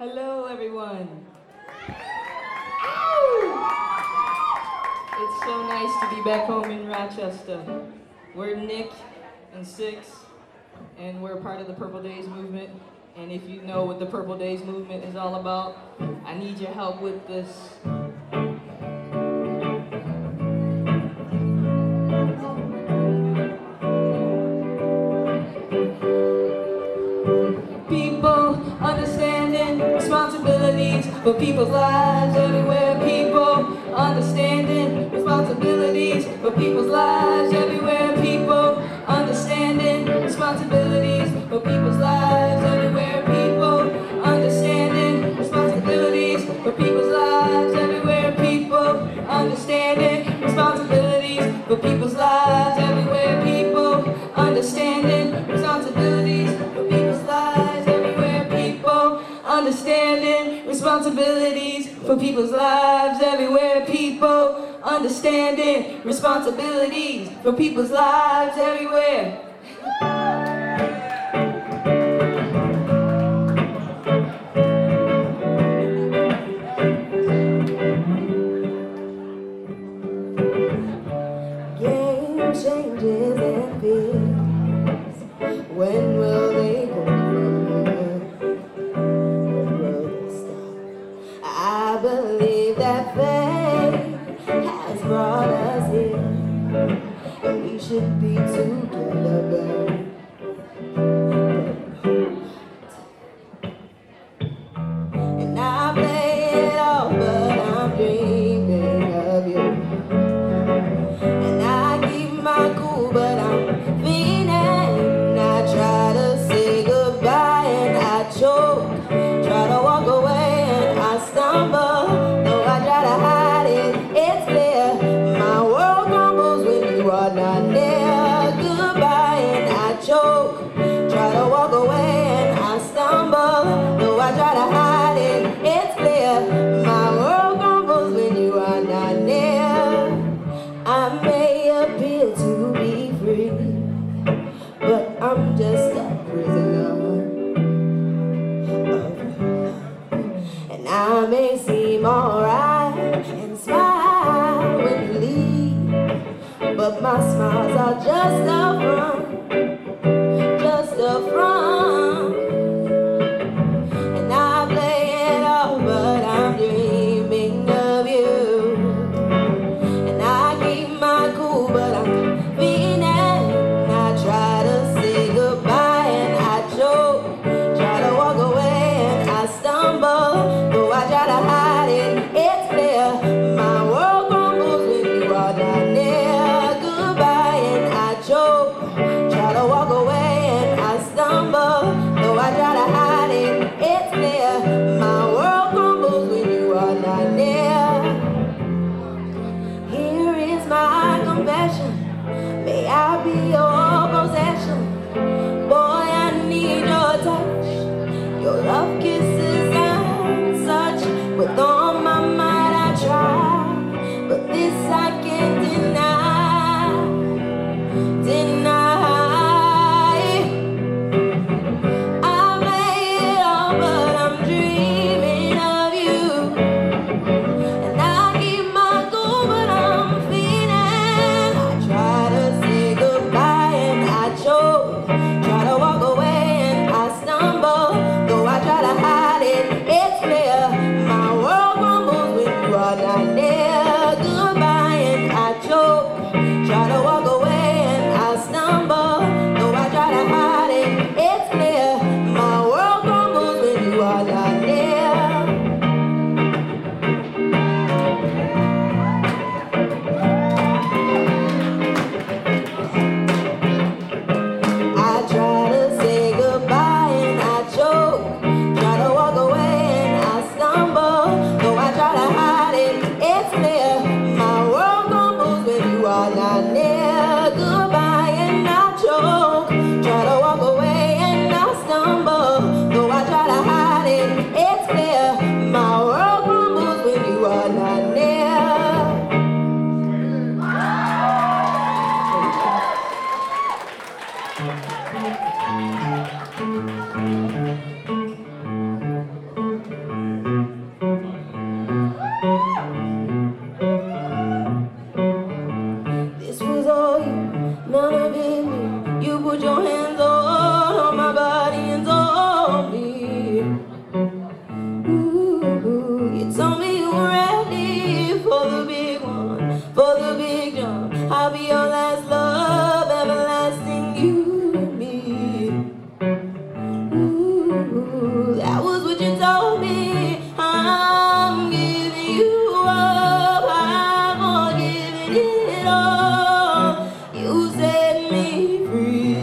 Hello, everyone. It's so nice to be back home in Rochester. We're Nick and Six, and we're part of the Purple Days Movement. And if you know what the Purple Days Movement is all about, I need your help with this. For people's lives everywhere, people understanding responsibilities. For people's lives everywhere, people understanding responsibilities. For people's lives everywhere, people understanding responsibilities. For people's lives everywhere, people understanding responsibilities. For people's lives everywhere, people understanding responsibilities. For people's lives everywhere, people understanding responsibilities. For people's lives everywhere, people understanding responsibilities. For people's lives everywhere. Game changes and fears. When will they go? I believe that fate has brought us here, and we should be together. And I play it all, but I'm dreaming of you. And I keep my cool, but I'm feeling. I try to say goodbye, and I choke. Try to walk away. Though I try to hide it, it's clear. My world crumbles when you are not near. Goodbye, and I choke. Try to walk away, and I stumble. Though I try to hide it, it's clear. My world crumbles when you are not near. I may appear to be free, but I'm just a prisoner. I may seem alright and smile when you leave, but my smiles are just a front, just a front. And I play it all, but I'm dreaming of you. And I keep my cool, but I'm feeling. I try to say goodbye, and I choke. Try to walk away, and I stumble. May I be your possession. Boy, I need your touch, your love, kisses, and such. With all my might I try, but this I can't deny. I made it all, but I'm dreaming of you. And I keep my cool, but I'm feeling. put your hands on my body and on me. Ooh, you told me you were ready for the big one, for the big jump. I'll be your last love, everlasting you and me. Ooh, that was what you told me. I'm giving you up, I'm all giving it all. You set me free.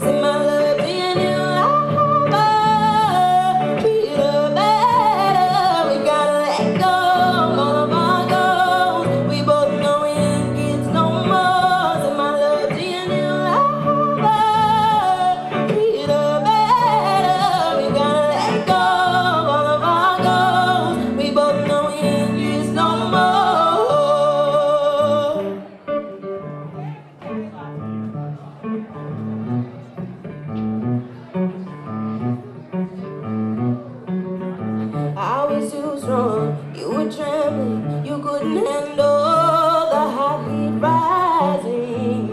Set my love in you, I'll treat her better. We gotta let go all of our goals. We both know it gets no more. Set my love in you, I'll treat her better. We gotta let go all of our goals. We both know it gets no more. I was too strong, you were trembling, you couldn't handle the hot heat rising.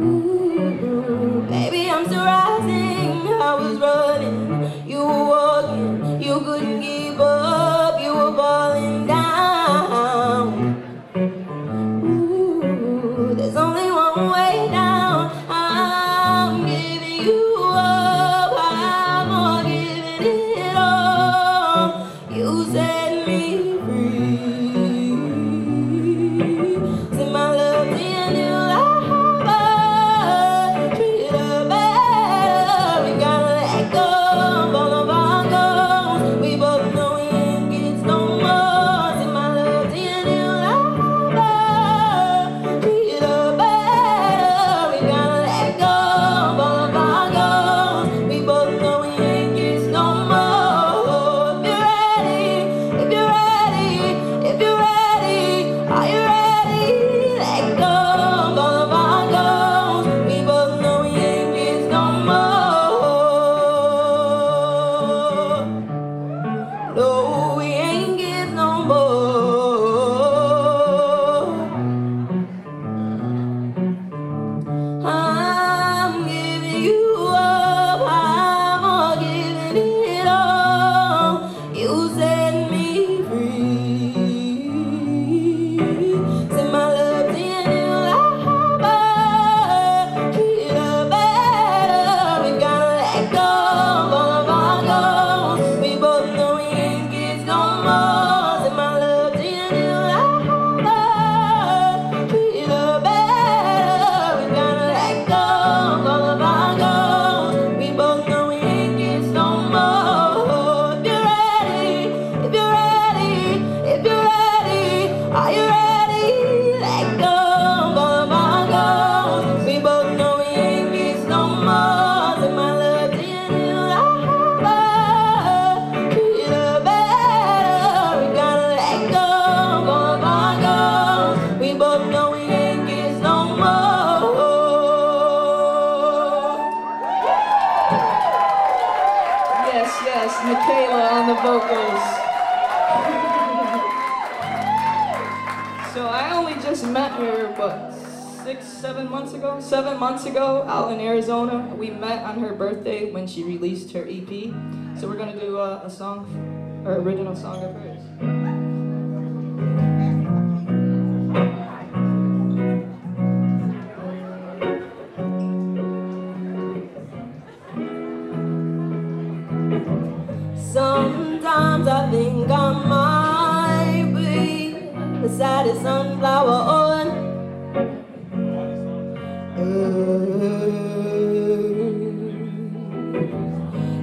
Ooh, baby, I'm still rising. I was running, you were walking, you couldn't give up, you were falling down. Ooh, there's only one way down. I'm giving you up, I'm all giving it all. You set me free. Set my love in you, I'll treat her better. We gotta let go of all of our goals. We both know it gets no more. Set my love in you, I'll treat her better. We gotta let go of all of our goals. We both know it gets no more. If you're ready, if you're ready, if you're ready, are you ready? Let go of all of our goals. We both know it gets no more. No, we ain't kids no more. I'm giving you up, I'm all giving it all. You set me free. Set my love in you, I'll treat her better. We gotta let go of all of our goals. We both know it gets no more. Set my love in you, I'll treat her better. We gotta let go of all of our goals. We both know it gets no more. If you're ready, if you're ready, if you're ready, are you ready? Let go of all of our goals. We both know it gets no more. Set my love in you, I'll treat her better. We gotta let go of all of our goals. We both know it gets no more. Yes, Nikayla on the vocals. So I only just met her, what, 6, 7 months ago? 7 months ago, out in Arizona. We met on her birthday when she released her EP. So we're gonna do a song, or original song of hers. Sometimes I think I might be the saddest sunflower on earth.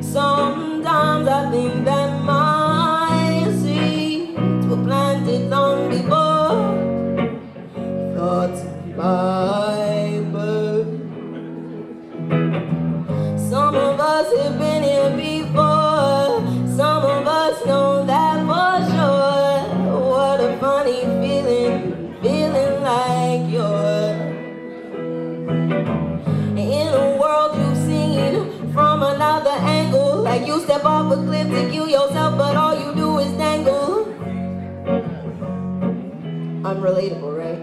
Sometimes I think that my seeds were planted long before thoughts might birth. Some of us have been here before. Some of us know that for sure. What a funny feeling, feeling like you're in a world you've seen from another angle. Like you step off a cliff to kill yourself, but all you do is dangle. I'm relatable, right?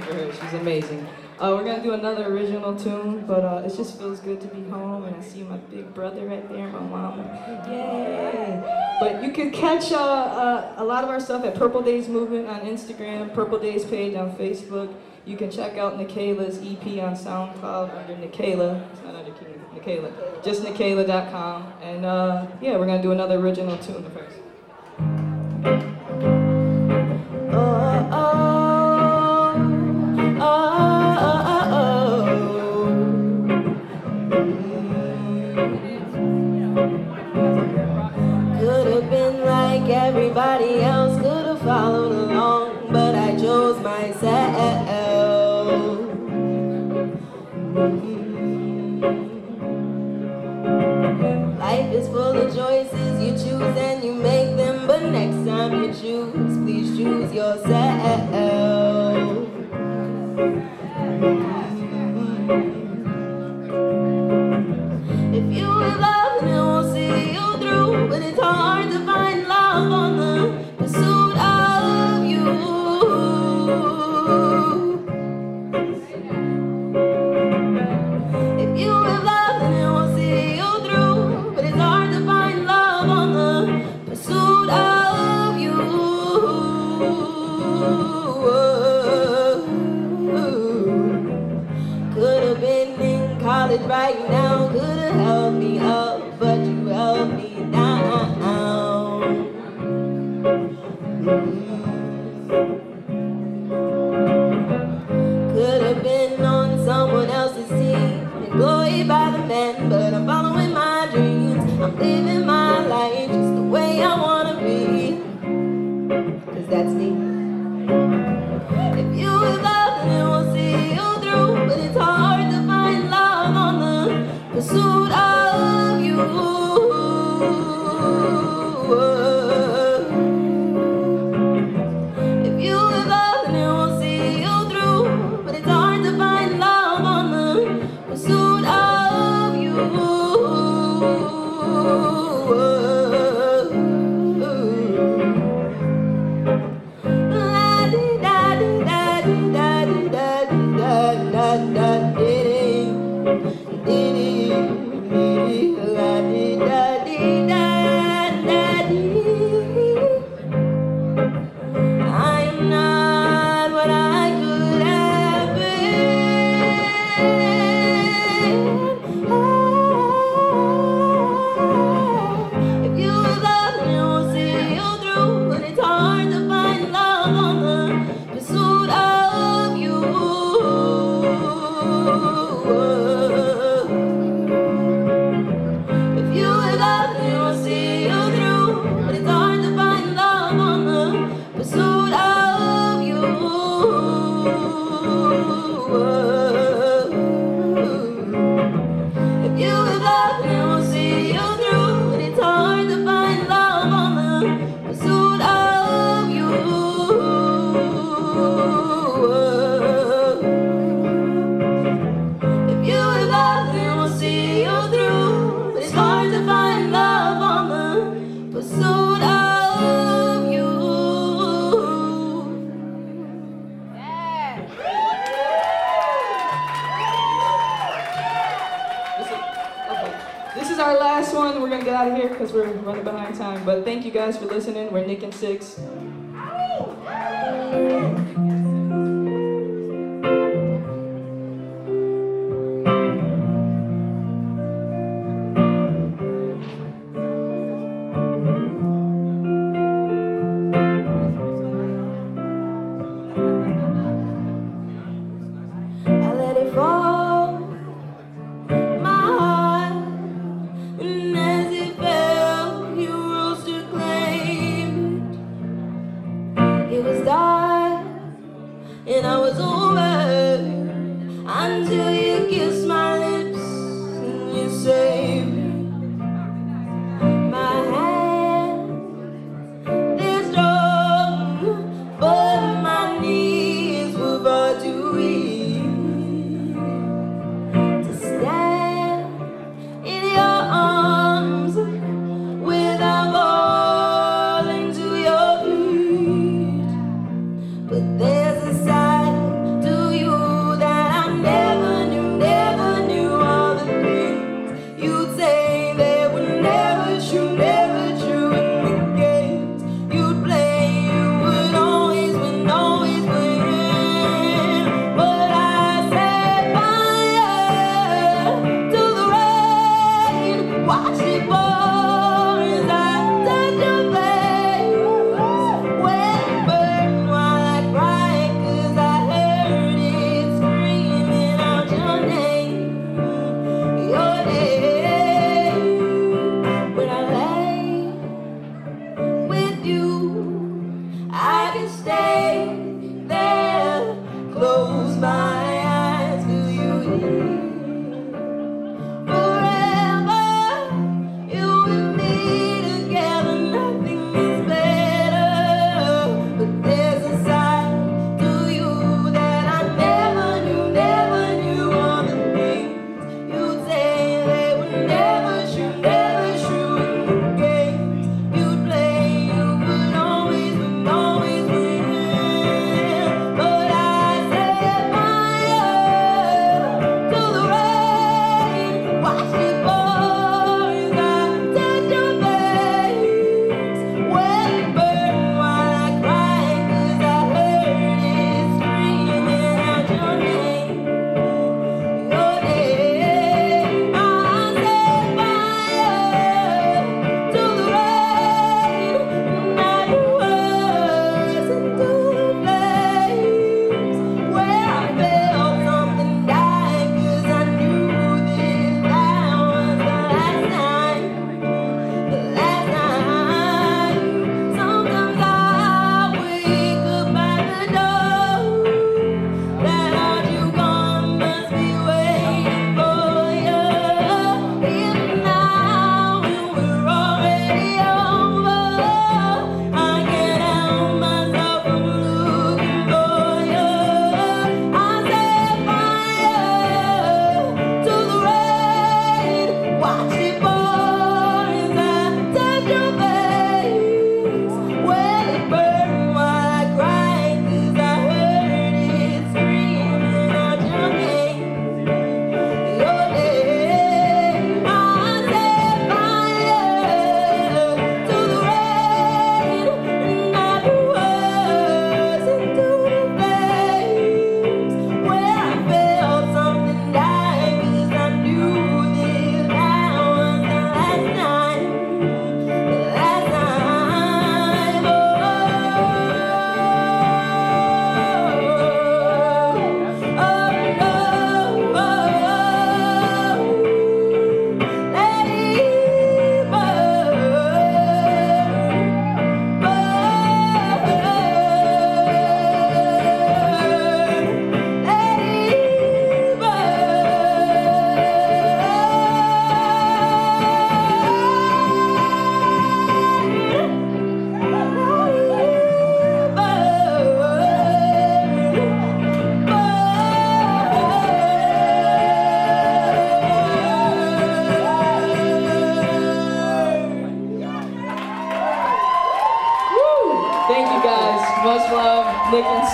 time for her. She's amazing. We're going to do another original tune, but it just feels good to be home, and I see my big brother right there, my mom. Yay! But you can catch a lot of our stuff at Purple Days Movement on Instagram, Purple Days page on Facebook. You can check out Nikayla's EP on SoundCloud under Nikayla. It's not under Nikayla. Just Nikayla.com. And yeah, we're going to do another original tune first. Everybody else could have followed along, but I chose myself. Life is full of choices, you choose and you make them, but next time you choose, please choose yourself. If you in love, it won't see you through, but it's hard to find love on the pursuit of you. If you have love, then it won't see you through, but it's hard to find love on the pursuit of you. Could have been in college right now, could have held me up, but you held me down. Could have been on someone else's team, employed by the men, but I'm following my dreams. I'm living my life just the way I wanna be, 'cause that's me. If you in love, then it won't see you through, but it's hard to find love on the pursuit of you. Because we're running behind time, but thank you guys for listening. We're Nick and Six. It was dark.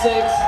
Six.